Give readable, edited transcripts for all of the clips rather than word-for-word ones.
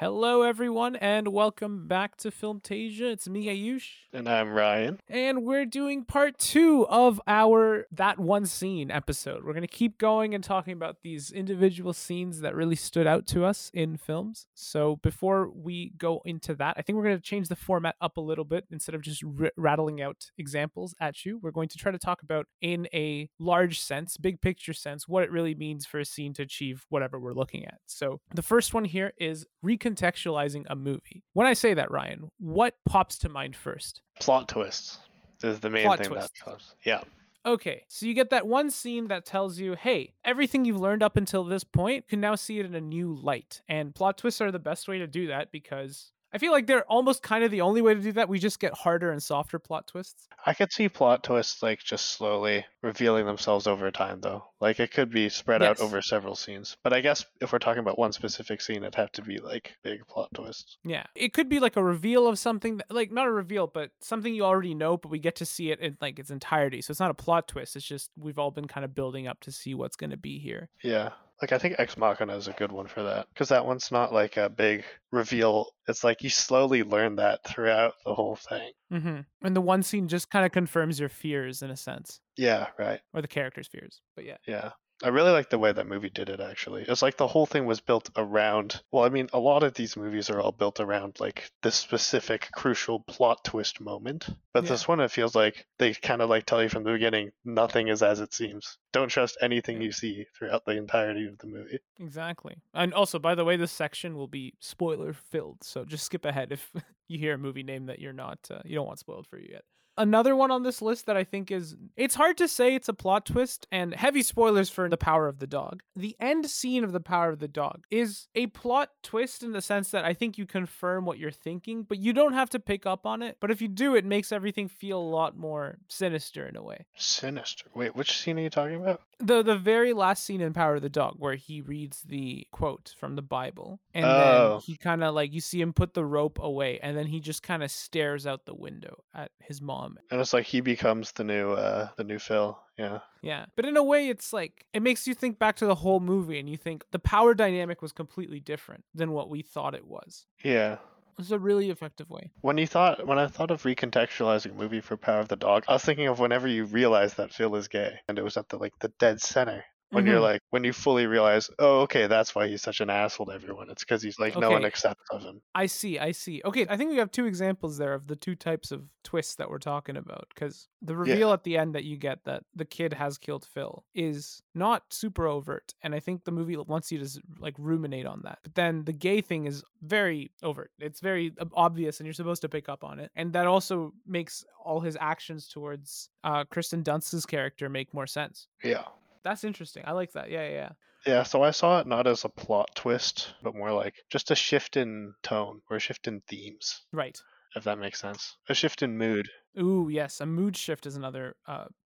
Hello, everyone, and welcome back to Filmtasia. It's me, Ayush. And I'm Ryan. And we're doing part two of our That One Scene episode. We're going to keep going and talking about these individual scenes that really stood out to us in films. So before we go into that, I think we're going to change the format up a little bit. Instead of just rattling out examples at you, we're going to try to talk about, in a large sense, big picture sense, what it really means for a scene to achieve whatever we're looking at. So the first one here is contextualizing a movie. When I say that, Ryan, what pops to mind first? Plot twists is the main thing that pops. Yeah. Okay, so you get that one scene that tells you, hey, everything you've learned up until this point, you can now see it in a new light. And plot twists are the best way to do that because I feel like they're almost kind of the only way to do that. We just get harder and softer plot twists. I could see plot twists like just slowly revealing themselves over time, though. Like it could be spread out over several scenes. But I guess if we're talking about one specific scene, it'd have to be like big plot twists. Yeah, it could be like a reveal of something, like not a reveal, but something you already know, but we get to see it in like its entirety. So it's not a plot twist. It's just we've all been kind of building up to see what's going to be here. Yeah. Like, I think Ex Machina is a good one for that, because that one's not like a big reveal. It's like you slowly learn that throughout the whole thing. Mm-hmm. And the one scene just kind of confirms your fears in a sense. Yeah, right. Or the character's fears, but yeah. Yeah. I really like the way that movie did it, actually. It's like the whole thing was built around, well, I mean, a lot of these movies are all built around, like, this specific crucial plot twist moment. But this one, it feels like they kind of, like, tell you from the beginning, nothing is as it seems. Don't trust anything you see throughout the entirety of the movie. Exactly. And also, by the way, this section will be spoiler-filled, so just skip ahead if you hear a movie name that you're not, you don't want spoiled for you yet. Another one on this list that I think is, it's hard to say it's a plot twist, and heavy spoilers for The Power of the Dog. The end scene of The Power of the Dog is a plot twist in the sense that I think you confirm what you're thinking, but you don't have to pick up on it. But if you do, it makes everything feel a lot more sinister in a way. Sinister? Wait, which scene are you talking about? The very last scene in Power of the Dog where he reads the quote from the Bible. And then he kind of like, you see him put the rope away and then he just kind of stares out the window at his mom. And it's like he becomes the new Phil. Yeah. Yeah. But in a way, it's like, it makes you think back to the whole movie and you think the power dynamic was completely different than what we thought it was. Yeah. It's a really effective way. When I thought of recontextualizing a movie for Power of the Dog, I was thinking of whenever you realize that Phil is gay, and it was at the dead center. When you're like, when you fully realize, oh, okay, that's why he's such an asshole to everyone. It's because he's like, okay, no one accepts of him. I see. Okay, I think we have two examples there of the two types of twists that we're talking about. Because the reveal at the end that you get that the kid has killed Phil is not super overt. And I think the movie wants you to like ruminate on that. But then the gay thing is very overt. It's very obvious and you're supposed to pick up on it. And that also makes all his actions towards Kristen Dunst's character make more sense. Yeah. That's interesting. I like that. Yeah. Yeah, so I saw it not as a plot twist, but more like just a shift in tone or a shift in themes. Right. If that makes sense. A shift in mood. Ooh, yes. A mood shift is another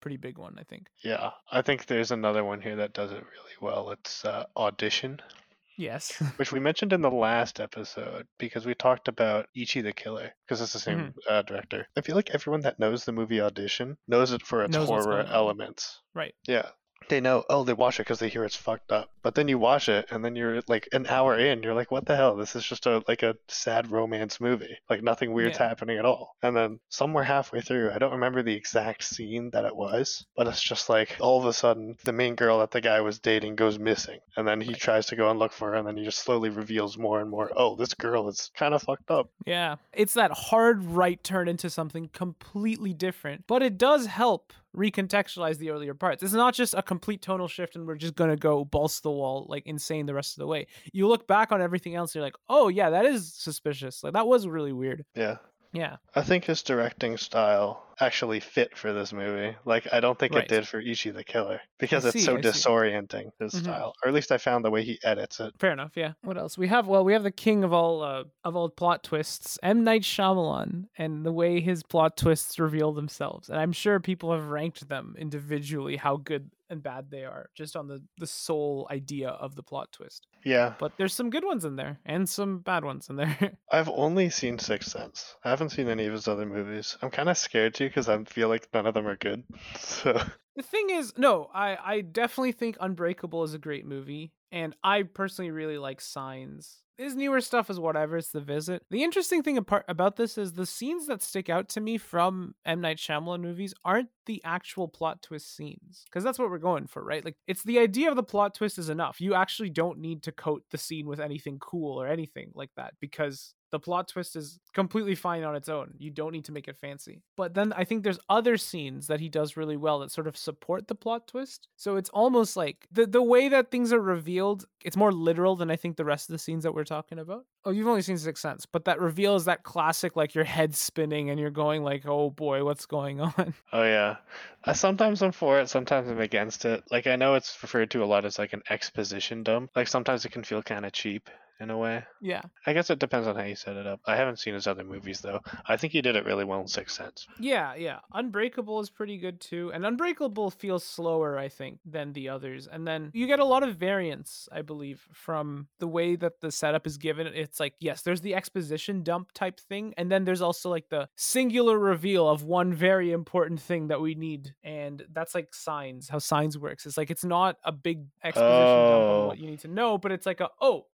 pretty big one, I think. Yeah. I think there's another one here that does it really well. It's Audition. Yes. Which we mentioned in the last episode because we talked about Ichi the Killer because it's the same director. I feel like everyone that knows the movie Audition knows it for its horror elements. Right. Yeah. They know, they watch it because they hear it's fucked up. But then you watch it and then you're like an hour in, you're like, what the hell? This is just a sad romance movie. Like nothing weird's happening at all. And then somewhere halfway through, I don't remember the exact scene that it was, but it's just like all of a sudden the main girl that the guy was dating goes missing. And then he tries to go and look for her and then he just slowly reveals more and more, oh, this girl is kind of fucked up. Yeah. It's that hard right turn into something completely different. But it does help recontextualize the earlier parts. It's not just a complete tonal shift and we're just gonna go balls to the wall like insane the rest of the way. You look back on everything else and you're like, oh yeah, that is suspicious, like that was really weird. Yeah I think his directing style actually fit for this movie. Like I don't think it did for Ichi the Killer because it's so disorienting, his style, or at least I found the way he edits it. Fair enough. Yeah. What else? We have the king of all plot twists, M. Night Shyamalan, and the way his plot twists reveal themselves. And I'm sure people have ranked them individually how good and bad they are just on the sole idea of the plot twist. Yeah. But there's some good ones in there and some bad ones in there. I've only seen Sixth Sense. I haven't seen any of his other movies. I'm kind of scared to because I feel like none of them are good. So the thing is, no, I definitely think Unbreakable is a great movie. And I personally really like Signs. His newer stuff is whatever, it's The Visit. The interesting thing about this is the scenes that stick out to me from M. Night Shyamalan movies aren't the actual plot twist scenes, because that's what we're going for, right? Like, it's the idea of the plot twist is enough. You actually don't need to coat the scene with anything cool or anything like that, because the plot twist is completely fine on its own. You don't need to make it fancy. But then I think there's other scenes that he does really well that sort of support the plot twist. So it's almost like the way that things are revealed, it's more literal than I think the rest of the scenes that we're talking about. Oh, you've only seen Sixth Sense, but that reveal is that classic, like, your head spinning and you're going like, oh boy, what's going on? Oh yeah. Sometimes I'm for it, sometimes I'm against it. Like, I know it's referred to a lot as like an exposition dump. Like, sometimes it can feel kind of cheap. In a way. Yeah. I guess it depends on how you set it up. I haven't seen his other movies, though. I think he did it really well in Sixth Sense. Yeah, yeah. Unbreakable is pretty good, too. And Unbreakable feels slower, I think, than the others. And then you get a lot of variance, I believe, from the way that the setup is given. It's like, yes, there's the exposition dump type thing. And then there's also like the singular reveal of one very important thing that we need. And that's like Signs, how Signs works. It's like, it's not a big exposition dump on what you need to know, but it's like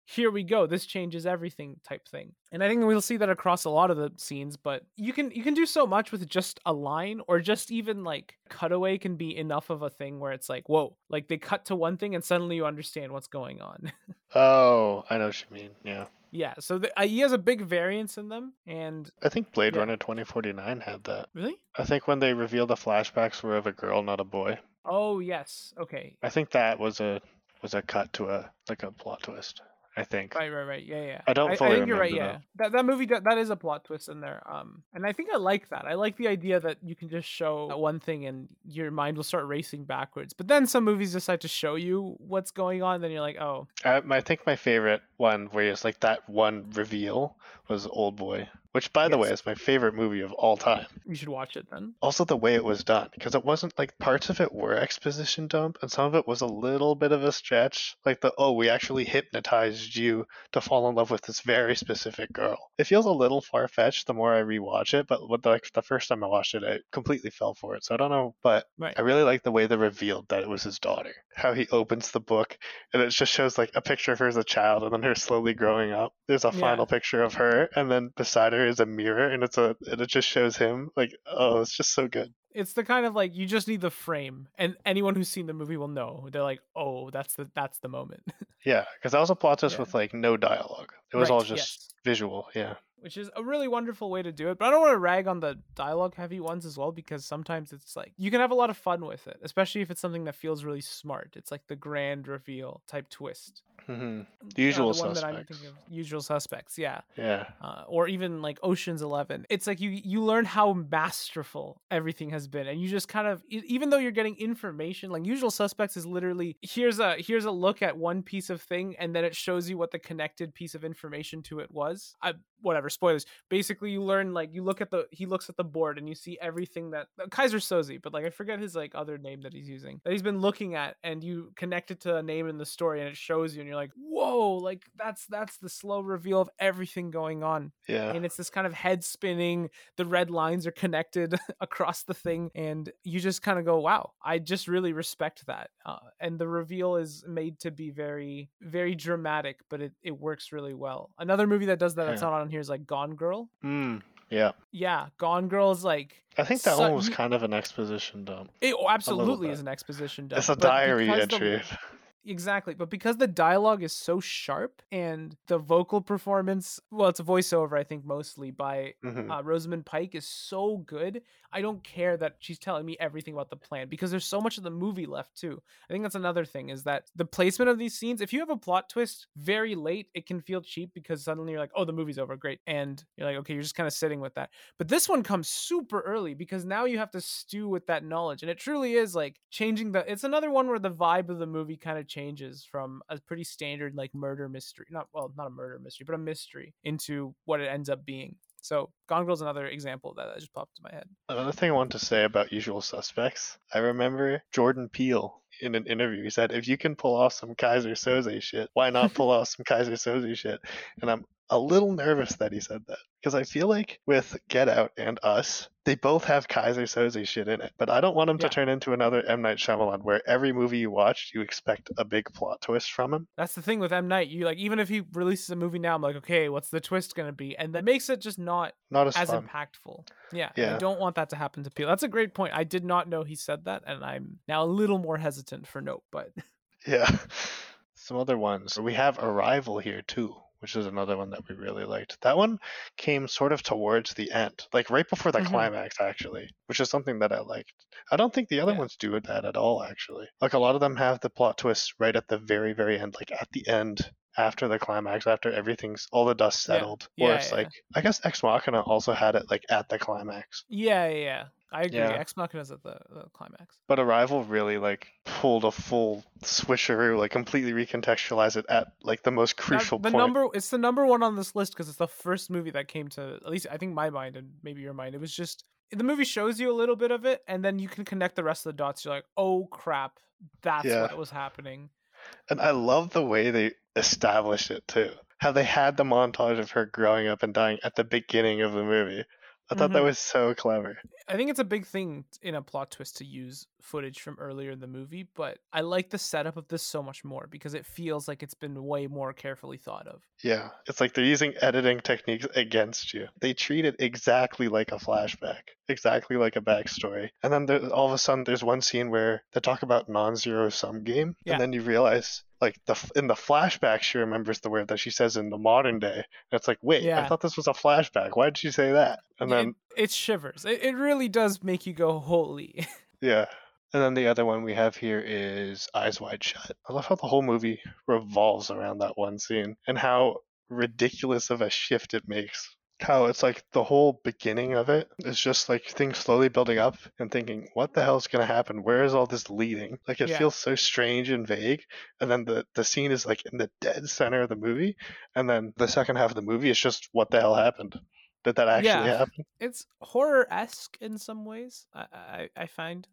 here we go, this changes everything type thing. And I think we'll see that across a lot of the scenes, but you can do so much with just a line, or just even like cutaway can be enough of a thing where it's like, whoa, like they cut to one thing and suddenly you understand what's going on. Oh, I know what you mean. Yeah. Yeah, so he has a big variance in them, and I think Blade Runner 2049 had that. Really? I think when they revealed the flashbacks were of a girl, not a boy. Oh, yes. Okay. I think that was a cut to a plot twist. I think. Right. Yeah. I think you're right. Yeah, that movie that is a plot twist in there. And I think I like that. I like the idea that you can just show one thing and your mind will start racing backwards. But then some movies decide to show you what's going on. Then you're like, oh. I think my favorite one where it's like that one reveal was Old Boy, which, by the way, is my favorite movie of all time. You should watch it then. Also, the way it was done, because it wasn't like parts of it were exposition dump, and some of it was a little bit of a stretch. Like we actually hypnotized you to fall in love with this very specific girl. It feels a little far fetched the more I rewatch it, but the first time I watched it, I completely fell for it. So I don't know, but right. I really like the way they revealed that it was his daughter. How he opens the book and it just shows like a picture of her as a child, and then her slowly growing up. There's a final picture of her, and then beside her is a mirror, and it just shows him. Like, oh, it's just so good. It's the kind of like, you just need the frame, and anyone who's seen the movie will know. They're like, oh, that's the moment. Yeah, because that was a plot twist with like no dialogue. It was all just visual. Yeah, which is a really wonderful way to do it. But I don't want to rag on the dialogue heavy ones as well, because sometimes it's like you can have a lot of fun with it, especially if it's something that feels really smart. It's like the grand reveal type twist. Mm-hmm. Usual Suspects. Yeah. Or even like Ocean's 11. It's like you learn how masterful everything has been, and you just kind of, even though you're getting information, like Usual Suspects is literally here's a look at one piece of thing, and then it shows you what the connected piece of information to it was. Whatever, spoilers. Basically, you learn, like, he looks at the board and you see everything that Kaiser Soze, but like I forget his like other name that he's using, that he's been looking at, and you connect it to a name in the story, and it shows you, and you're like, whoa, like that's the slow reveal of everything going on. Yeah. And it's this kind of head spinning, the red lines are connected across the thing, and you just kind of go, wow, I just really respect that. And the reveal is made to be very, very dramatic, but it works really well. Another movie that does that that's not on here is like Gone Girl. Yeah, Gone Girl is like, I think that one was kind of an exposition dump. It absolutely is an exposition dump. It's a diary entry. Exactly. But because the dialogue is so sharp, and the vocal performance, well, it's a voiceover, I think, mostly by Rosamund Pike, is so good. I don't care that she's telling me everything about the plan, because there's so much of the movie left too. I think that's another thing, is that the placement of these scenes, if you have a plot twist very late, it can feel cheap, because suddenly you're like, oh, the movie's over. Great. And you're like, okay, you're just kind of sitting with that. But this one comes super early, because now you have to stew with that knowledge. And it truly is like changing it's another one where the vibe of the movie kind of changes from a pretty standard like murder mystery, not a murder mystery, but a mystery, into what it ends up being. So Gone Girl is another example that just popped into my head. Another thing I want to say about Usual Suspects, I remember Jordan Peele in an interview, he said, if you can pull off some Kaiser Soze shit, why not pull off some Kaiser Soze shit? And I'm a little nervous that he said that, because I feel like with Get Out and Us, they both have Kaiser Soze shit in it, but I don't want him to turn into another M. Night Shyamalan where every movie you watch, you expect a big plot twist from him. That's the thing with M. Night. You like, even if he releases a movie now, I'm like, okay, what's the twist going to be? And that makes it just not as impactful. Yeah. I don't want that to happen to people. That's a great point. I did not know he said that, and I'm now a little more hesitant for Nope, but... yeah. Some other ones. We have Arrival here too, which is another one that we really liked. That one came sort of towards the end, like right before the climax, actually, which is something that I liked. I don't think the other ones do that at all, actually. Like a lot of them have the plot twists right at the very, very end, like at the end, after the climax, after everything's, all the dust settled. Yeah. Or it's like, I guess Ex Machina also had it like at the climax. Yeah. I agree. Yeah. Ex Machina's at the climax. But Arrival really like pulled a full swisheroo, like completely recontextualized it at like the most crucial point. It's the number one on this list because it's the first movie that came to, at least I think, my mind and maybe your mind. It was just, the movie shows you a little bit of it and then you can connect the rest of the dots. You're like, oh crap, that's what was happening. And I love the way they established it too. How they had the montage of her growing up and dying at the beginning of the movie. I thought that was so clever. I think it's a big thing in a plot twist to use footage from earlier in the movie, but I like the setup of this so much more because it feels like it's been way more carefully thought of. Yeah, it's like they're using editing techniques against you. They treat it exactly like a flashback, exactly like a backstory. And then all of a sudden there's one scene where they talk about non-zero sum game, and then you realize... like in the flashback, she remembers the word that she says in the modern day. And it's like, wait, I thought this was a flashback. Why did she say that? And then it shivers. It really does make you go, holy. Yeah. And then the other one we have here is Eyes Wide Shut. I love how the whole movie revolves around that one scene and how ridiculous of a shift it makes. How it's like the whole beginning of it is just like things slowly building up and thinking, what the hell is going to happen? Where is all this leading? Like it feels so strange and vague. And then the scene is like in the dead center of the movie. And then the second half of the movie is just, what the hell happened? Did that actually happen? It's horror-esque in some ways, I find.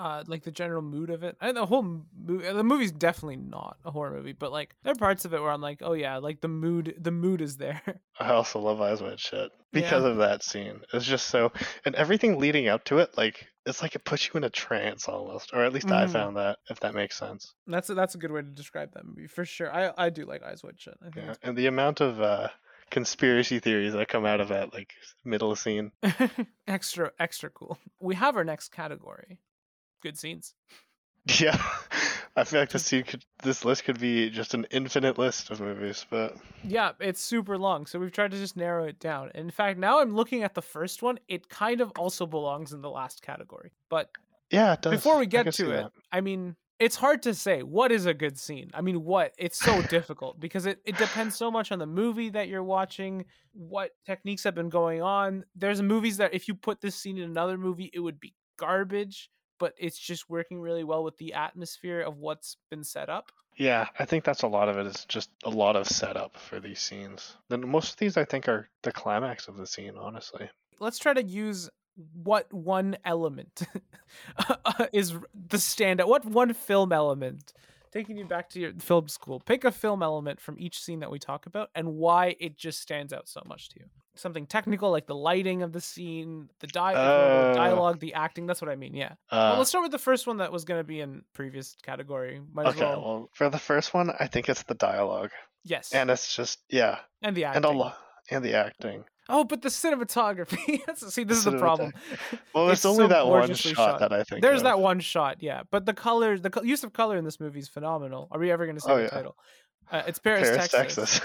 Like the general mood of it. And the whole movie, the movie's definitely not a horror movie, but like there are parts of it where I'm like, oh yeah, like the mood is there. I also love Eyes Wide Shut because of that scene. It's just so, and everything leading up to it, like it's like it puts you in a trance almost, or at least I found that, if that makes sense. That's a good way to describe that movie for sure. I do like Eyes Wide Shut. I think and the amount of conspiracy theories that come out of that like middle scene. extra cool. We have our next category. Good scenes. Yeah, I feel like this list could be just an infinite list of movies, but yeah, it's super long, so we've tried to just narrow it down. In fact, now I'm looking at the first one, it kind of also belongs in the last category, but yeah, it does. Before we get to it, I mean, it's hard to say what is a good scene. I mean, it's so difficult because it depends so much on the movie that you're watching, what techniques have been going on. There's movies that if you put this scene in another movie, it would be garbage, but it's just working really well with the atmosphere of what's been set up. Yeah, I think that's a lot of it. It's just a lot of setup for these scenes. Then most of these, I think, are the climax of the scene, honestly. Let's try to use what one element is the standout. What one film element? Taking you back to your film school. Pick a film element from each scene that we talk about and why it just stands out so much to you. Something technical like the lighting of the scene, the dialogue, the acting. That's what I mean. Yeah. Well, let's start with the first one that was going to be in previous category. Well, for the first one, I think it's the dialogue. Yes. And it's just and the acting. And the acting. Oh, but the cinematography. See, this is the problem. Well, it's only so that one shot that I think. There's that one shot, yeah. But the color, the use of color in this movie is phenomenal. Are we ever going to say the title? It's Paris, Texas.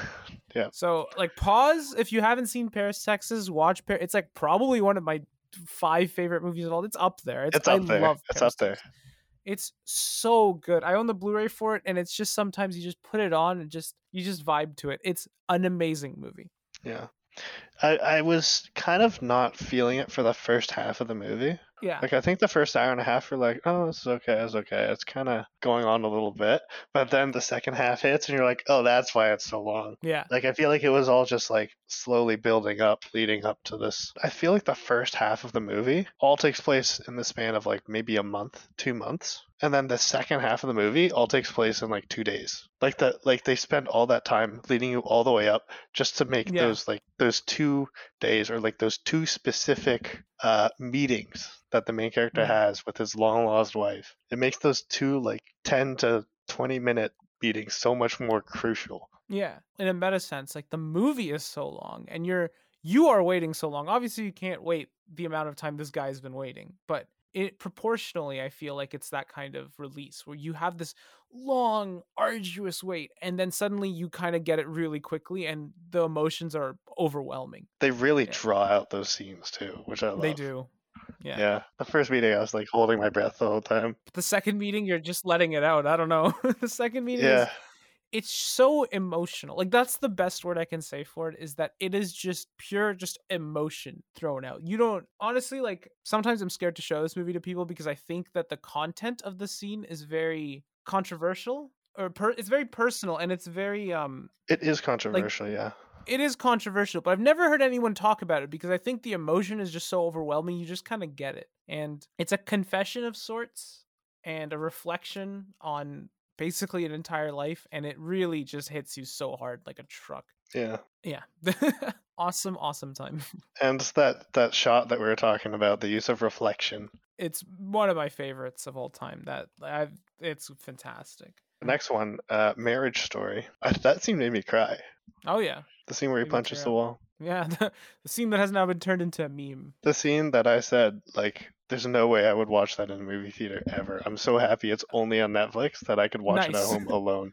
Yeah. So, like, pause if you haven't seen Paris, Texas. Watch Paris. It's like probably one of my 5 favorite movies of all. It's up there. I love Paris, Texas. It's so good. I own the Blu-ray for it, and it's just sometimes you just put it on and you just vibe to it. It's an amazing movie. Yeah. I was kind of not feeling it for the first half of the movie. Yeah. Like, I think the first hour and a half, we're like, oh, this is okay, it's okay. It's kind of going on a little bit. But then the second half hits, and you're like, oh, that's why it's so long. Yeah. Like, I feel like it was all just, like, slowly building up, leading up to this. I feel like the first half of the movie all takes place in the span of, like, maybe a month, 2 months. And then the second half of the movie all takes place in like 2 days. Like they spend all that time leading you all the way up just to make those like those 2 days or like those two specific meetings that the main character has with his long lost wife. It makes those two like 10 to 20 minute meetings so much more crucial. Yeah. In a meta sense, like the movie is so long and you are waiting so long. Obviously you can't wait the amount of time this guy's been waiting, but it proportionally, I feel like it's that kind of release where you have this long, arduous wait, and then suddenly you kind of get it really quickly, and the emotions are overwhelming. They really draw out those scenes too, which I love. They do. Yeah. Yeah. The first meeting, I was like holding my breath the whole time. The second meeting, you're just letting it out. I don't know. The second meeting is... It's so emotional. Like, that's the best word I can say for it, is that it is just pure, just emotion thrown out. You don't, honestly, like, sometimes I'm scared to show this movie to people because I think that the content of the scene is very controversial, or it's very personal, and it's very... It is controversial, like, yeah. It is controversial, but I've never heard anyone talk about it because I think the emotion is just so overwhelming, you just kind of get it. And it's a confession of sorts and a reflection on... basically an entire life, and it really just hits you so hard like a truck. Yeah awesome time. And that shot that we were talking about, the use of reflection, it's one of my favorites of all time. It's fantastic. The next one, Marriage Story, that scene made me cry. Oh yeah, the scene where he punches the wall. Yeah, the scene that has now been turned into a meme. The scene that I said, like, there's no way I would watch that in a movie theater ever. I'm so happy it's only on Netflix that I could watch it at home alone.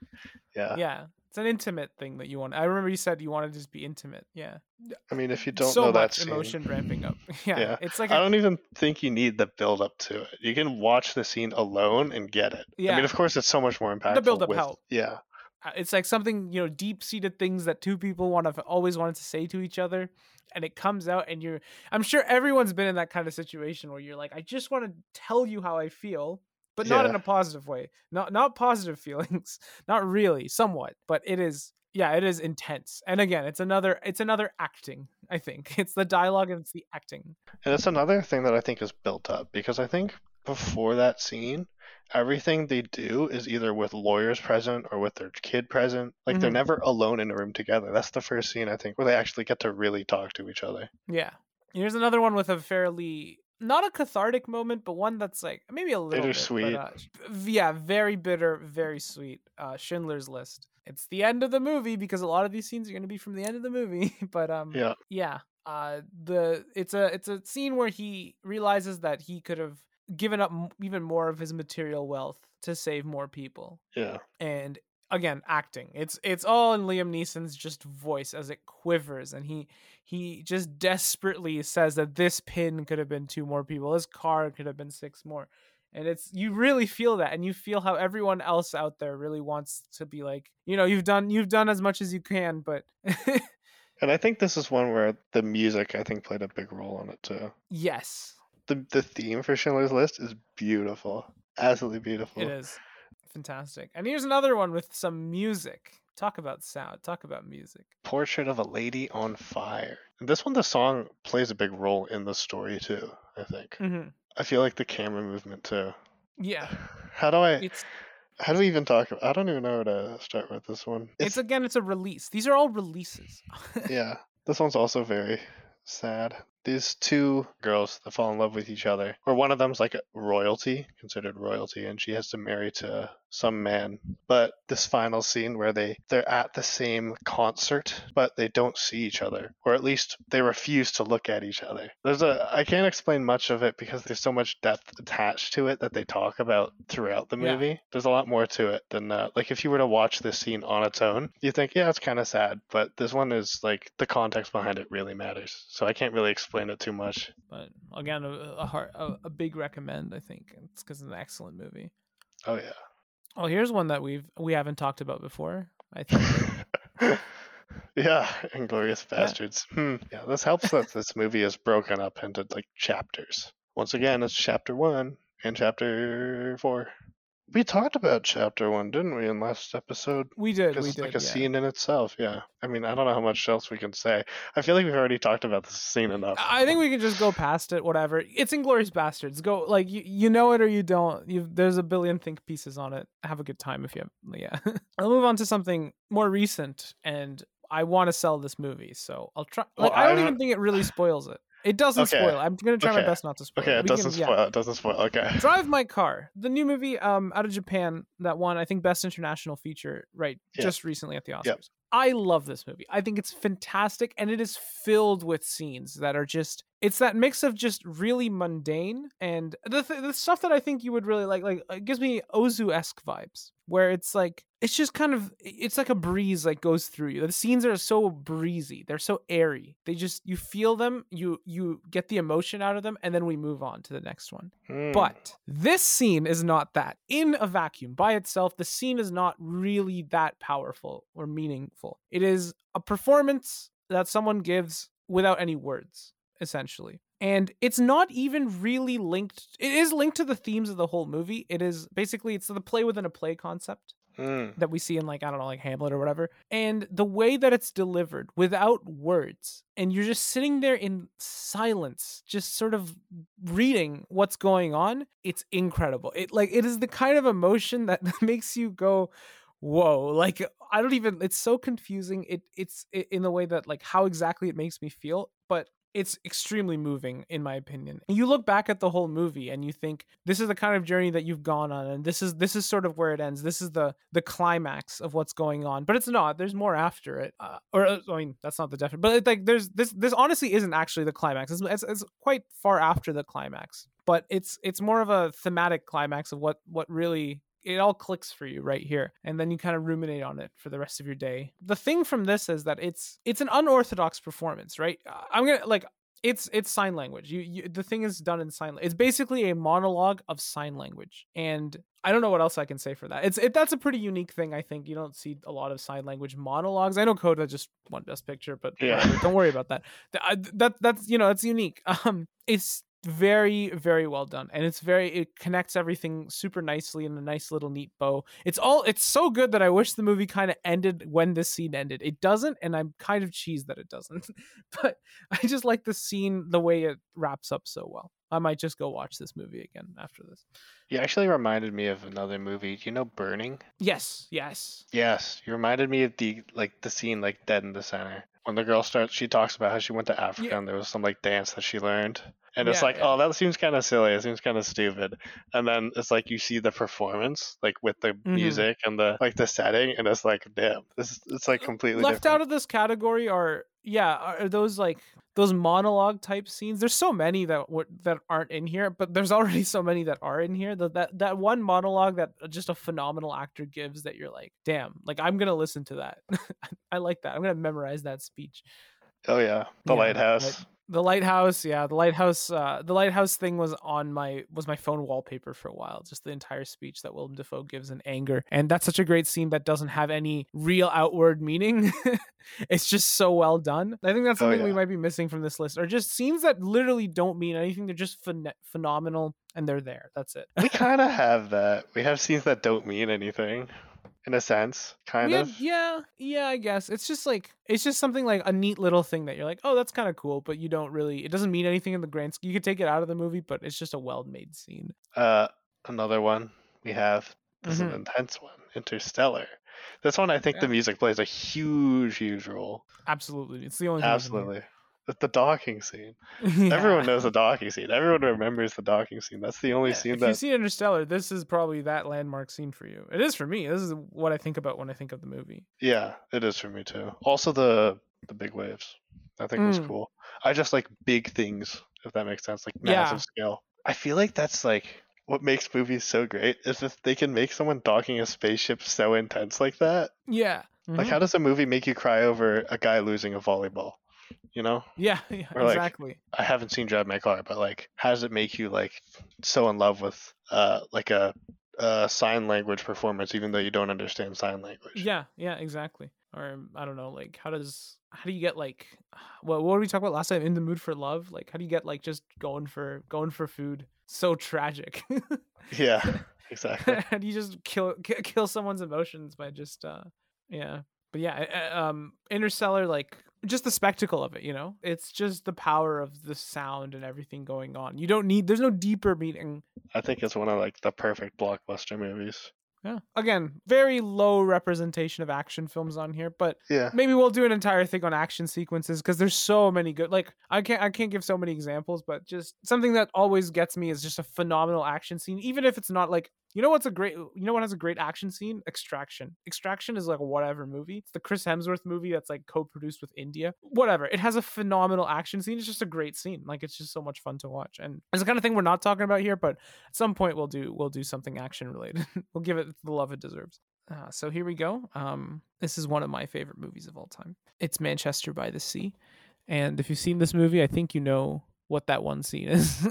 Yeah. Yeah. It's an intimate thing that you want. I remember you said you wanted to just be intimate. Yeah. I mean, if you don't know that scene. So much emotion ramping up. Yeah. It's like I don't even think you need the build up to it. You can watch the scene alone and get it. Yeah. I mean, of course, it's so much more impactful. The build up helps. Yeah. It's like something, you know, deep-seated things that two people always wanted to say to each other, and it comes out, and I'm sure everyone's been in that kind of situation where you're like, I just want to tell you how I feel, but not in a positive way. Not positive feelings. Not really, somewhat. But it is, it is intense. And again, it's another acting, I think. It's the dialogue and it's the acting. And it's another thing that I think is built up, because I think before that scene, everything they do is either with lawyers present or with their kid present. Like, they're never alone in a room together. That's the first scene, I think, where they actually get to really talk to each other. Yeah. Here's another one with a fairly, not a cathartic moment, but one that's like maybe a little bitter, sweet. But, very bitter, very sweet. Schindler's List. It's the end of the movie because a lot of these scenes are going to be from the end of the movie. But it's a scene where he realizes that he could have given up even more of his material wealth to save more people. Yeah. And again, acting. It's all in Liam Neeson's just voice as it quivers, and he just desperately says that this pin could have been two more people, this car could have been six more. And it's, you really feel that, and you feel how everyone else out there really wants to be like, you know, you've done as much as you can, but and I think this is one where the music, I think, played a big role on it too. Yes. The theme for Schindler's List is beautiful. Absolutely beautiful. It is. Fantastic. And here's another one with some music. Talk about sound. Talk about music. Portrait of a Lady on Fire. And this one, the song plays a big role in the story too, I think. Mm-hmm. I feel like the camera movement too. Yeah. How do we even talk about? I don't even know how to start with this one. It's a release. These are all releases. Yeah. This one's also very sad. These two girls that fall in love with each other, or one of them's like considered royalty, and she has to marry to some man. But this final scene where they're at the same concert, but they don't see each other, or at least they refuse to look at each other. I can't explain much of it because there's so much depth attached to it that they talk about throughout the movie. Yeah. There's a lot more to it than that. Like, if you were to watch this scene on its own, you think, yeah, it's kind of sad, but this one is like the context behind it really matters. So I can't really explain it too much, but again, a big recommend. I think it's because it's an excellent movie. Oh yeah. Oh, here's one that we haven't talked about before, I think. Yeah, Inglourious Basterds. Yeah. Yeah, this helps that this movie is broken up into like chapters. Once again, it's chapter 1 and chapter 4. We talked about chapter one, didn't we, in last episode? We did. It's like a scene in itself, yeah. I mean, I don't know how much else we can say. I feel like we've already talked about this scene enough. I think we can just go past it, whatever. It's Inglourious Basterds. Go, like, you know it or you don't. There's a billion think pieces on it. Have a good time if you have, yeah. I'll move on to something more recent, and I want to sell this movie, so I'll try. Like, well, I don't even think it really spoils it. It doesn't spoil. I'm going to try my best not to spoil. It doesn't spoil. Okay. Drive My Car, the new movie out of Japan that won, I think, Best International Feature just recently at the Oscars. Yep. I love this movie. I think it's fantastic, and it is filled with scenes that are just... It's that mix of just really mundane and the stuff that I think you would really like. Like, it gives me Ozu-esque vibes, where it's like... It's just kind of, it's like a breeze like goes through you. The scenes are so breezy. They're so airy. They just, you feel them, you get the emotion out of them, and then we move on to the next one. But this scene is not that. In a vacuum, by itself, the scene is not really that powerful or meaningful. It is a performance that someone gives without any words, essentially. And it's not even really linked. It is linked to the themes of the whole movie. It is basically, it's the play within a play concept. That we see in like Hamlet or whatever. And the way that it's delivered without words, and you're just sitting there in silence, just sort of reading what's going on. It's incredible. It is the kind of emotion that makes you go, whoa, like I don't even, it's so confusing. It's in the way that like how exactly it makes me feel, but it's extremely moving, in my opinion. You look back at the whole movie and you think, this is the kind of journey that you've gone on, and this is sort of where it ends. This is the climax of what's going on, but it's not. There's more after it. That's not the definition. But this honestly isn't actually the climax. It's quite far after the climax, but it's more of a thematic climax of what really. It all clicks for you right here, and then you kind of ruminate on it for the rest of your day. The thing from this is that it's an unorthodox performance, right? I'm gonna like it's sign language. The thing is done in sign. It's basically a monologue of sign language, and I don't know what else I can say for that. That's a pretty unique thing. I think you don't see a lot of sign language monologues. I know Coda just won Best Picture, but don't worry about that. That's unique. It's very, very well done, and it connects everything super nicely in a nice little neat bow. It's so good that I wish the movie kind of ended when this scene ended. It doesn't, and I'm kind of cheesed that it doesn't, but I just like the scene, the way it wraps up so well. I might just go watch this movie again after this. You actually reminded me of another movie. Do you know Burning? Yes, you reminded me of the scene like dead in the center. When the girl starts, she talks about how she went to Africa and there was some like dance that she learned. And oh, that seems kind of silly. It seems kind of stupid. And then it's like you see the performance, like with the music and the like the setting, and it's like, damn, it's like completely left different. Out of this category are those like those monologue type scenes. There's so many that aren't in here, but there's already so many that are in here. That one monologue that just a phenomenal actor gives that you're like, damn, like I'm gonna listen to that. I like that. I'm gonna memorize that speech. Oh yeah, the Lighthouse. The Lighthouse, the Lighthouse thing was on my phone wallpaper for a while. Just the entire speech that Willem Dafoe gives in anger, and that's such a great scene that doesn't have any real outward meaning. It's just so well done. I think that's something we might be missing from this list, or just scenes that literally don't mean anything. They're just phenomenal, and they're there. That's it. We kind of have that. We have scenes that don't mean anything. In a sense, kind of. Yeah, I guess. It's just something like a neat little thing that you're like, oh, that's kind of cool, but you don't really, it doesn't mean anything in the grand scheme. You could take it out of the movie, but it's just a well-made scene. Another one we have, this is an intense one, Interstellar. This one, I think the music plays a huge, huge role. Absolutely. It's the only thing. Absolutely. The docking scene. Yeah. Everyone knows the docking scene. Everyone remembers the docking scene. That's the only scene that... If you see Interstellar, this is probably that landmark scene for you. It is for me. This is what I think about when I think of the movie. Yeah, it is for me too. Also the big waves, I think was cool. I just like big things, if that makes sense, like massive scale. I feel like that's like what makes movies so great is if they can make someone docking a spaceship so intense like that. Yeah. Mm-hmm. Like how does a movie make you cry over a guy losing a volleyball? You know? Yeah, or like, exactly. I haven't seen Drive My Car, but like, how does it make you like so in love with like a sign language performance, even though you don't understand sign language? Yeah, exactly. Or I don't know, like how do you get like what did we talk about last time? In the mood for love, like how do you get like just going for food? So tragic. Yeah. Exactly. And you just kill someone's emotions by just yeah. But yeah, Interstellar, like, just the spectacle of it, you know? It's just the power of the sound and everything going on. You don't need... There's no deeper meaning. I think it's one of, like, the perfect blockbuster movies. Yeah. Again, very low representation of action films on here, but yeah, maybe we'll do an entire thing on action sequences because there's so many good... Like, I can't give so many examples, but just something that always gets me is just a phenomenal action scene, even if it's not, like... You know what has a great action scene? Extraction. Extraction is like a whatever movie. It's the Chris Hemsworth movie that's like co-produced with India. Whatever. It has a phenomenal action scene. It's just a great scene. Like, it's just so much fun to watch. And it's the kind of thing we're not talking about here, but at some point we'll do something action related. We'll give it the love it deserves. So here we go. This is one of my favorite movies of all time. It's Manchester by the Sea. And if you've seen this movie, I think you know what that one scene is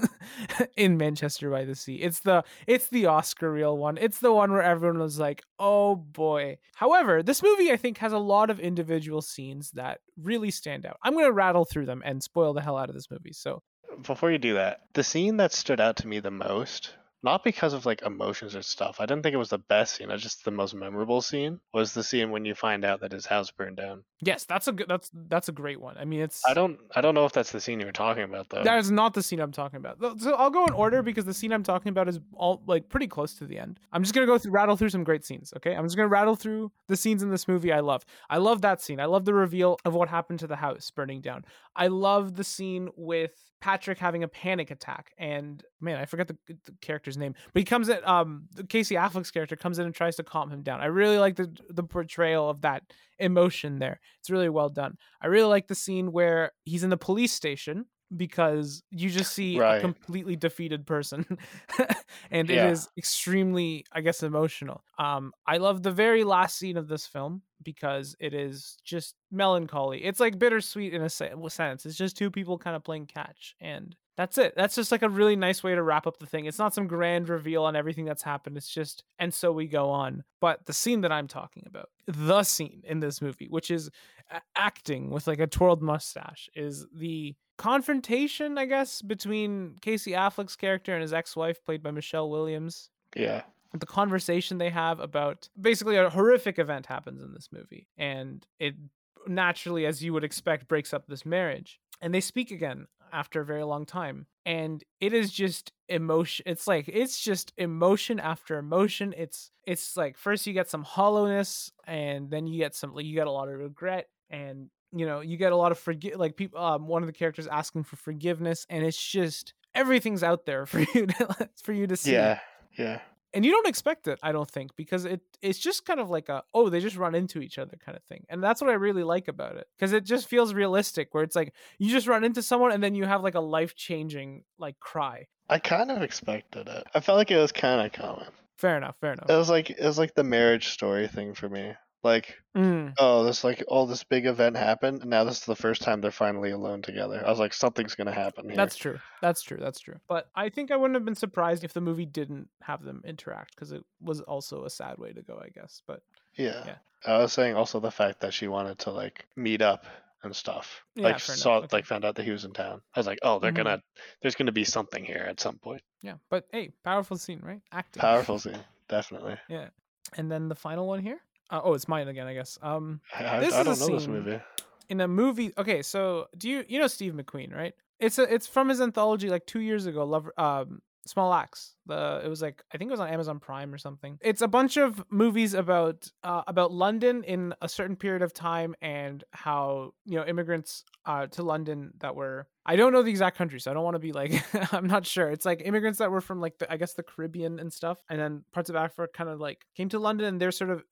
in Manchester by the Sea. It's the Oscar reel one. It's the one where everyone was like, oh boy. However, this movie, I think, has a lot of individual scenes that really stand out. I'm going to rattle through them and spoil the hell out of this movie. So before you do that, the scene that stood out to me the most, not because of like emotions or stuff, I didn't think it was the best scene, it was just the most memorable scene, was the scene when you find out that his house burned down. Yes, that's a great one. I mean, it's... I don't know if that's the scene you were talking about though. That is not the scene I'm talking about. So I'll go in order because the scene I'm talking about is all like pretty close to the end. I'm just gonna rattle through some great scenes. Okay, I'm just gonna rattle through the scenes in this movie I love. I love that scene. I love the reveal of what happened to the house burning down. I love the scene with Patrick having a panic attack, and man, I forget the character's name, but he comes in. Casey Affleck's character comes in and tries to calm him down. I really like the portrayal of that emotion there. It's really well done. I really like the scene where he's in the police station because you just see Ryan, a completely defeated person, and yeah, it is extremely, I guess, emotional. I love the very last scene of this film because it is just melancholy. It's like bittersweet in a sense. It's just two people kind of playing catch, and that's it. That's just like a really nice way to wrap up the thing. It's not some grand reveal on everything that's happened. It's just, and so we go on. But the scene that I'm talking about, the scene in this movie, which is acting with like a twirled mustache, is the confrontation, I guess, between Casey Affleck's character and his ex-wife, played by Michelle Williams. Yeah. The conversation they have about basically a horrific event happens in this movie. And it naturally, as you would expect, breaks up this marriage. And they speak again after a very long time, and it is just emotion. It's just emotion after emotion. It's like first you get some hollowness, and then you get a lot of regret, and you know, you get a lot of people, one of the characters asking for forgiveness, and it's just everything's out there for you to see. Yeah And you don't expect it, I don't think, because it's just kind of like they just run into each other kind of thing. And that's what I really like about it, because it just feels realistic, where it's like you just run into someone and then you have like a life-changing like cry. I kind of expected it. I felt like it was kind of common. Fair enough. It was like the Marriage Story thing for me. Like, this like all this big event happened, and now this is the first time they're finally alone together. I was like, something's gonna happen here. That's true. But I think I wouldn't have been surprised if the movie didn't have them interact, because it was also a sad way to go, I guess. But yeah. I was saying also the fact that she wanted to like meet up and stuff. Yeah, like found out that he was in town. I was like, oh, they're gonna, there's gonna be something here at some point. Yeah, but hey, powerful scene, right? Acting. Powerful scene, definitely. Yeah, and then the final one here. It's mine again, I guess. I don't know this movie. In a movie, okay. So do you know Steve McQueen, right? It's from his anthology like 2 years ago, Small Axe. I think it was on Amazon Prime or something. It's a bunch of movies about London in a certain period of time, and how, you know, immigrants to London that were, I don't know the exact country, so I don't want to be like I'm not sure. It's like immigrants that were from like the Caribbean and stuff, and then parts of Africa kind of like came to London, and they're sort of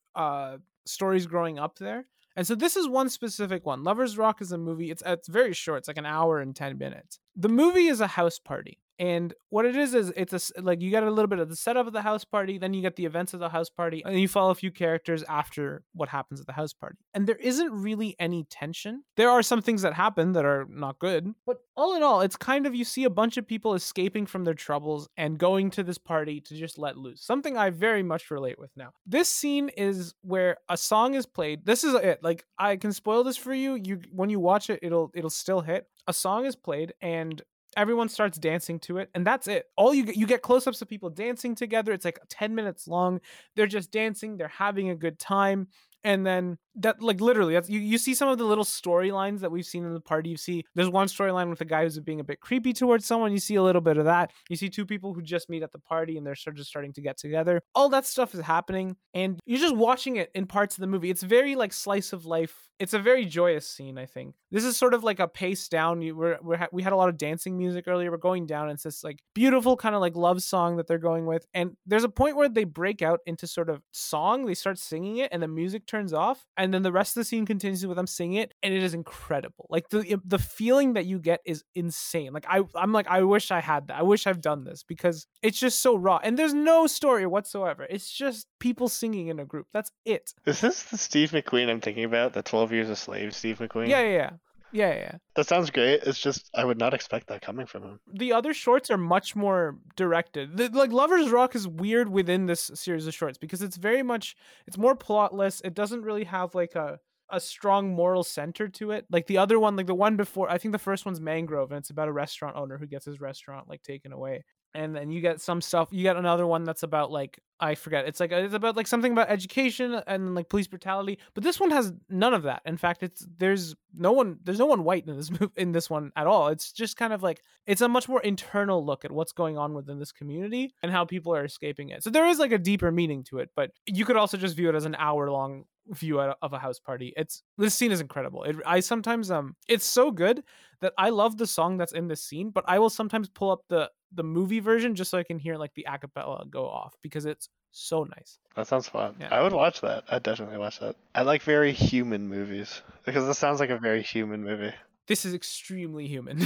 stories growing up there. And so this is one specific one. Lover's Rock is a movie. It's very short. It's like an hour and 10 minutes. The movie is a house party. And what it is it's a, like, you got a little bit of the setup of the house party, then you get the events of the house party, and you follow a few characters after what happens at the house party. And there isn't really any tension. There are some things that happen that are not good, but all in all, it's kind of, you see a bunch of people escaping from their troubles and going to this party to just let loose. Something I very much relate with now. This scene is where a song is played. This is it. Like, I can spoil this for you. When you watch it, it'll still hit. A song is played, and everyone starts dancing to it, and that's it. All you get close-ups of people dancing together. It's like 10 minutes long. They're just dancing. They're having a good time. And then that, like, literally, that's, you see some of the little storylines that we've seen in the party. You see there's one storyline with a guy who's being a bit creepy towards someone. You see a little bit of that. You see two people who just meet at the party and they're sort of starting to get together. All that stuff is happening, and you're just watching it in parts of the movie. It's very like slice of life. It's a very joyous scene, I think. This is sort of like a pace down. We had a lot of dancing music earlier. We're going down, and it's this like beautiful kind of like love song that they're going with. And there's a point where they break out into sort of song. They start singing it, and the music turns off, and then the rest of the scene continues with them singing it, and it is incredible. Like the feeling that you get is insane. Like I'm like, I wish I had that. I wish I've done this, because it's just so raw, and there's no story whatsoever. It's just people singing in a group. That's it. Is this the Steve McQueen I'm thinking about? The 12 Years a Slave Steve McQueen? Yeah. That sounds great. It's just, I would not expect that coming from him. The other shorts are much more directed. Like Lover's Rock is weird within this series of shorts, because it's very much, it's more plotless. It doesn't really have like a strong moral center to it. Like the other one, like the one before, I think the first one's Mangrove, and it's about a restaurant owner who gets his restaurant like taken away. And then you get some stuff. You get another one that's about like, I forget. It's like, it's about like something about education and like police brutality. But this one has none of that. In fact, there's no one white in this one at all. It's just kind of like, it's a much more internal look at what's going on within this community and how people are escaping it. So there is like a deeper meaning to it. But you could also just view it as an hour long view of a house party. This scene is incredible. It's so good that I love the song that's in this scene, but I will sometimes pull up the movie version just so I can hear like the acapella go off, because it's so nice. That sounds fun. Yeah. I would watch that. I'd definitely watch that. I like very human movies, because this sounds like a very human movie. This is extremely human.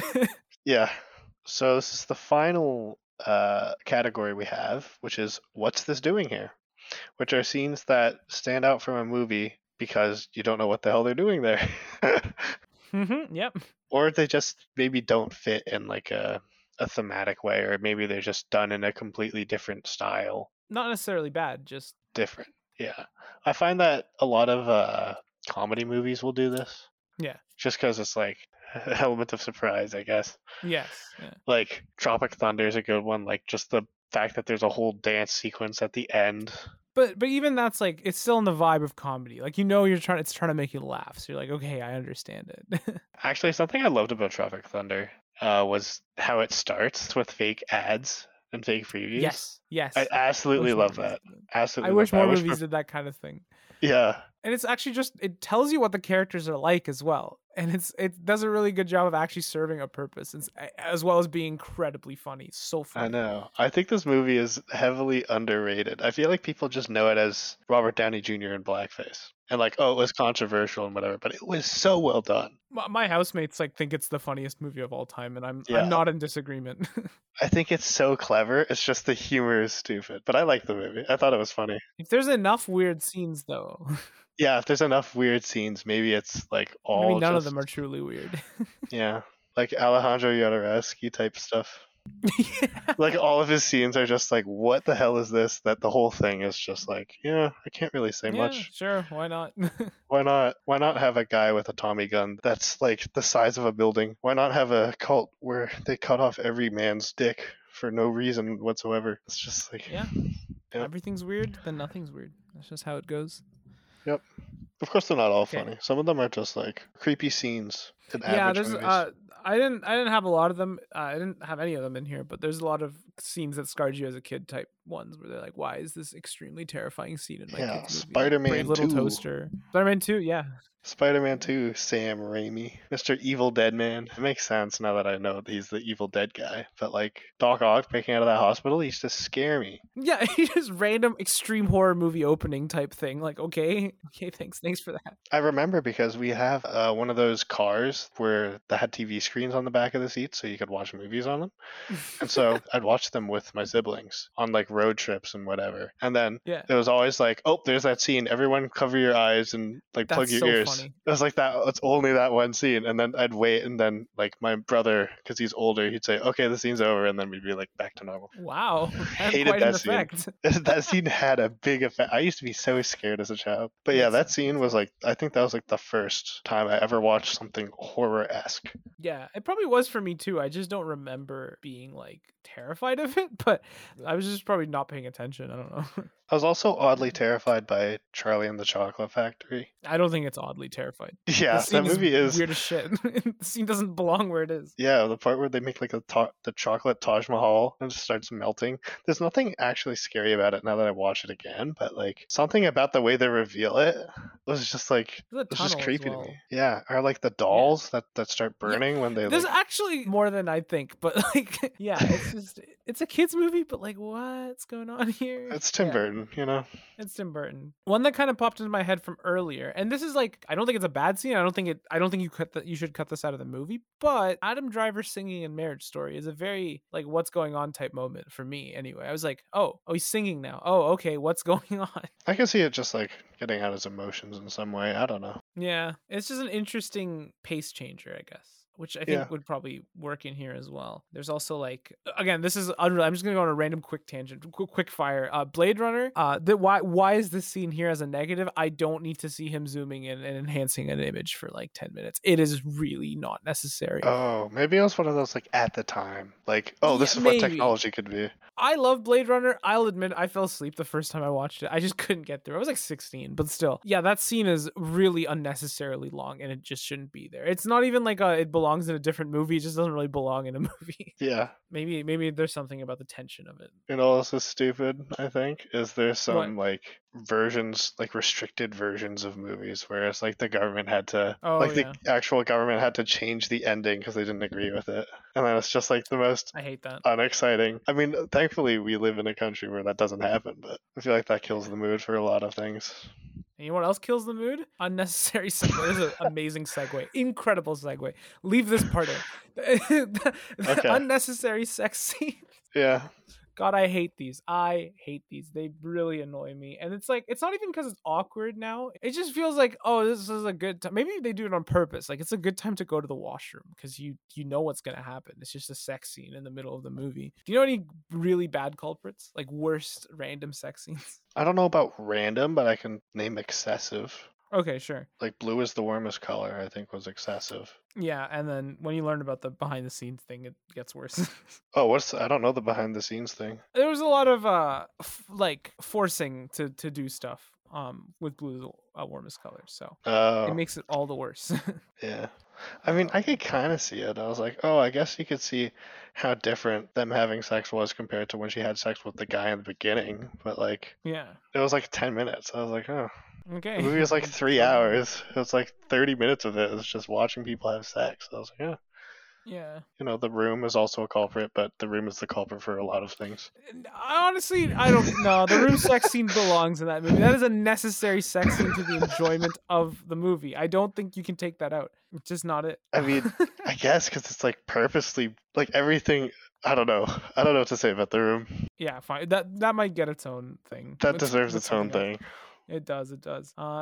Yeah. So this is the final category we have, which is what's this doing here? Which are scenes that stand out from a movie because you don't know what the hell they're doing there. Mm-hmm, yep. Or they just maybe don't fit in like a thematic way, or maybe they're just done in a completely different style. Not necessarily bad, just different. Yeah. I find that a lot of comedy movies will do this. Yeah. Just because it's like an element of surprise, I guess. Yes. Yeah. Like Tropic Thunder is a good one. Like just the fact that there's a whole dance sequence at the end. But even that's like, it's still in the vibe of comedy. Like, you know, it's trying to make you laugh. So you're like, okay, I understand it. Actually, something I loved about Tropic Thunder was how it starts with fake ads and fake previews. Yes. I absolutely love that. Absolutely. I wish more movies did that kind of thing. Yeah. And it's actually just, it tells you what the characters are like as well. And it does a really good job of actually serving a purpose, as well as being incredibly funny. So funny. I know. I think this movie is heavily underrated. I feel like people just know it as Robert Downey Jr. in blackface. And like, oh, it was controversial and whatever, but it was so well done. My housemates like think it's the funniest movie of all time, and I'm not in disagreement. I think it's so clever. It's just the humor is stupid, but I like the movie. I thought it was funny. If there's enough weird scenes, though. Yeah, if there's enough weird scenes, maybe it's like all. Maybe none of them are truly weird. Yeah, like Alejandro Jodorowsky type stuff. Yeah. Like all of his scenes are just like, what the hell is this? That the whole thing is just like, yeah, I can't really say much. Sure, why not? Why not have a guy with a Tommy gun that's like the size of a building? Why not have a cult where they cut off every man's dick for no reason whatsoever? It's just like, yeah. Everything's weird, then nothing's weird. That's just how it goes. Yep. Of course, they're not all funny. Some of them are just like creepy scenes in average movies. I didn't have a lot of them. I didn't have any of them in here, but there's a lot of scenes that scarred you as a kid type ones where they're like, why is this extremely terrifying scene in my kid's movie? Spider-Man 2. Little Toaster. Spider-Man 2, yeah. Spider-Man 2, Sam Raimi. Mr. Evil Dead Man. It makes sense now that I know that he's the Evil Dead guy. But like Doc Ock breaking out of that hospital, he used to scare me. Yeah, he just random extreme horror movie opening type thing. Like, okay, thanks for that. I remember because we have one of those cars where they had TV screens on the back of the seat so you could watch movies on them. And so I'd watch them with my siblings on like road trips and whatever. And then there was always like, oh, there's that scene. Everyone cover your eyes and like plug your ears. funny. It was like that. It's only that one scene, and then I'd wait, and then like my brother, because he's older, he'd say, "Okay, the scene's over," and then we'd be like back to normal. Wow, hated that scene. That scene had a big effect. I used to be so scared as a child. But yeah, that scene was like, I think that was like the first time I ever watched something horror-esque. Yeah, it probably was for me too. I just don't remember being like terrified of it, but I was just probably not paying attention. I don't know. I was also oddly terrified by Charlie and the Chocolate Factory. I don't think it's oddly terrified. Yeah, that movie is weird as shit. The scene doesn't belong where it is. Yeah, the part where they make like the chocolate Taj Mahal and it starts melting. There's nothing actually scary about it now that I watch it again, but like something about the way they reveal it was just like, it was just creepy to me. Yeah, or like the dolls that start burning when they. There's like... actually more than I think, but like yeah, it's just it's a kids movie, but like what's going on here? It's Tim Burton. You know, it's Tim Burton. One that kind of popped into my head from earlier, and this is like, I don't think it's a bad scene. I don't think you should cut this out of the movie. But Adam Driver singing in Marriage Story is a very like what's going on type moment for me. Anyway, I was like, oh, he's singing now. Oh, okay, what's going on? I can see it just like getting out his emotions in some way. I don't know. Yeah, it's just an interesting pace changer, I guess. Which I think would probably work in here as well. There's also like, again, this is unreal. I'm just going to go on a random quick tangent, quick fire. Blade Runner, why is this scene here as a negative? I don't need to see him zooming in and enhancing an image for like 10 minutes. It is really not necessary. Oh, maybe it was one of those like at the time. Like, oh, this is what technology could be. I love Blade Runner. I'll admit I fell asleep the first time I watched it. I just couldn't get through. I was like 16, but still. Yeah, that scene is really unnecessarily long and it just shouldn't be there. It's not even like it belongs in a different movie. It just doesn't really belong in a movie. Yeah. Maybe there's something about the tension of it. And also stupid, I think, is there's some like versions, like restricted versions of movies where it's like the government had to, the actual government had to change the ending because they didn't agree with it. And then it's just like the most I hate that. Unexciting. I mean, thankfully we live in a country where that doesn't happen, but I feel like that kills the mood for a lot of things. And you know what else kills the mood? Unnecessary segue. This is an amazing segue. Incredible segue. Leave this part in. The unnecessary sex scene. Yeah. God, I hate these. They really annoy me. And it's like, it's not even because it's awkward now. It just feels like, oh, this is a good time. Maybe they do it on purpose. Like, it's a good time to go to the washroom because you know what's going to happen. It's just a sex scene in the middle of the movie. Do you know any really bad culprits? Like, worst random sex scenes? I don't know about random, but I can name excessive. Okay, sure. Like, Blue is the Warmest Color, I think, was excessive. Yeah, and then when you learn about the behind-the-scenes thing, it gets worse. Oh, I don't know the behind-the-scenes thing. There was a lot of, forcing to do stuff with Blue Warmest Color, so it makes it all the worse. Yeah. I mean, I could kind of see it. I was like, oh, I guess you could see how different them having sex was compared to when she had sex with the guy in the beginning, but, like... Yeah. It was, like, 10 minutes. I was like, oh... Okay. The movie was like 3 hours. It was like 30 minutes of it. It was just watching people have sex. I was like, yeah. Yeah. You know, The Room is also a culprit, but The Room is the culprit for a lot of things. Honestly, I don't know. The Room sex scene belongs in that movie. That is a necessary sex scene to the enjoyment of the movie. I don't think you can take that out. It's just not it. I mean, I guess because it's like purposely, like everything... I don't know what to say about The Room. Yeah, fine. That might get its own thing. That deserves its own thing. It does.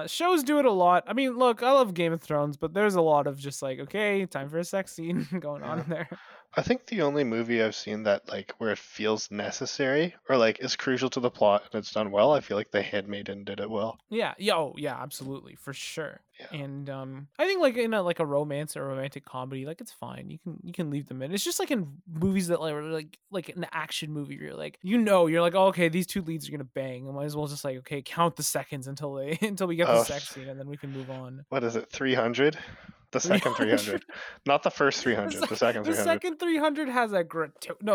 Shows do it a lot. I mean, look, I love Game of Thrones, but there's a lot of just like, okay, time for a sex scene going on in there. I think the only movie I've seen that like where it feels necessary or like is crucial to the plot and it's done well, I feel like The Handmaiden did it well. Yeah. Yeah, absolutely. For sure. Yeah. And I think like in a romance or romantic comedy, like it's fine. You can leave them in. It's just like in movies that like an action movie where you're like, you're like, oh, okay, these two leads are gonna bang. I might as well just like, okay, count the seconds until we get the sex scene and then we can move on. What is it, 300? The second 300. Not the first 300. The second 300. The second 300 has a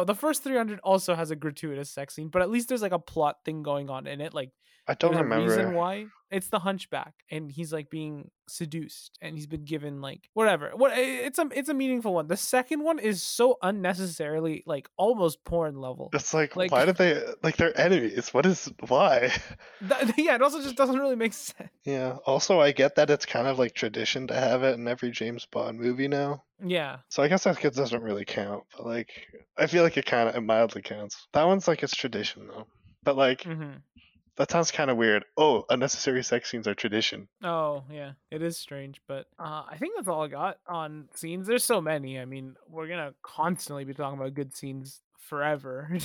the first 300 also has a gratuitous sex scene, but at least there's like a plot thing going on in it. Like, I don't remember. The reason why. It's the Hunchback, and he's like being seduced, and he's been given like whatever. It's a meaningful one. The second one is so unnecessarily like almost porn level. It's like why did they like they're enemies? Why? It also just doesn't really make sense. Yeah. Also, I get that it's kind of like tradition to have it in every James Bond movie now. Yeah. So I guess that doesn't really count, but like I feel like it mildly counts. That one's like it's tradition though, but like. Mm-hmm. That sounds kind of weird. Oh, unnecessary sex scenes are tradition. Oh, yeah. It is strange, but I think that's all I got on scenes. There's so many. I mean, we're going to constantly be talking about good scenes forever,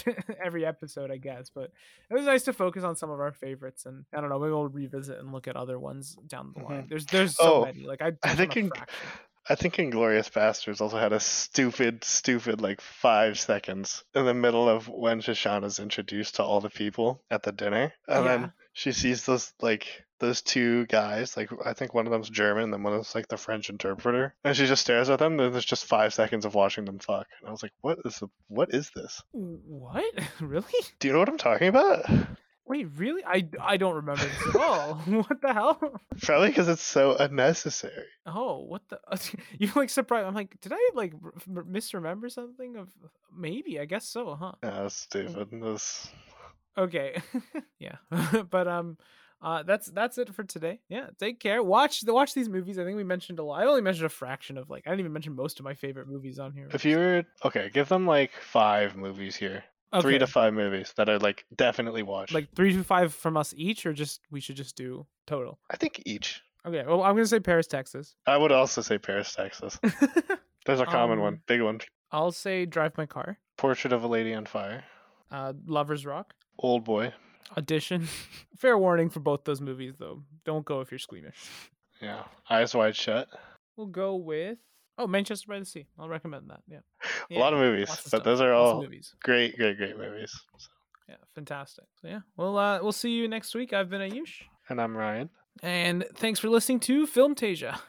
every episode, I guess. But it was nice to focus on some of our favorites, and I don't know, maybe we'll revisit and look at other ones down the line. There's so many. Like I think Inglourious Basterds also had a stupid like 5 seconds in the middle of when Shoshana's introduced to all the people at the dinner, and then she sees those two guys, like I think one of them's German and then one of them's like the French interpreter, and she just stares at them. There's just 5 seconds of watching them fuck, and I was like, what is this? What? Really? Do you know what I'm talking about? Wait, really? I don't remember this at all. What the hell? Probably because it's so unnecessary. Oh, what the? You're like surprised. I'm like, did I like misremember something? Of maybe, I guess so, huh? Yeah, that's stupid. Okay, yeah, but that's it for today. Yeah, take care. Watch these movies. I think we mentioned a lot. I only mentioned a fraction of I didn't even mention most of my favorite movies on here. If you were give them 5 movies here. Okay. 3 to 5 movies that I definitely watch. 3 to 5 from us each, or just we should just do total? I think each. Okay, well, I'm gonna say Paris, Texas. I would also say Paris, Texas. There's a common one, big one. I'll say Drive My Car. Portrait of a Lady on Fire. Lover's Rock. Old Boy. Audition. Fair warning for both those movies, though. Don't go if you're squeamish. Yeah. Eyes Wide Shut. We'll go with Manchester by the Sea. I'll recommend that. Yeah. A lot of movies, but those are all great movies. So. Yeah, fantastic. So, yeah. Well, we'll see you next week. I've been Ayush. And I'm Ryan. And thanks for listening to Filmtasia.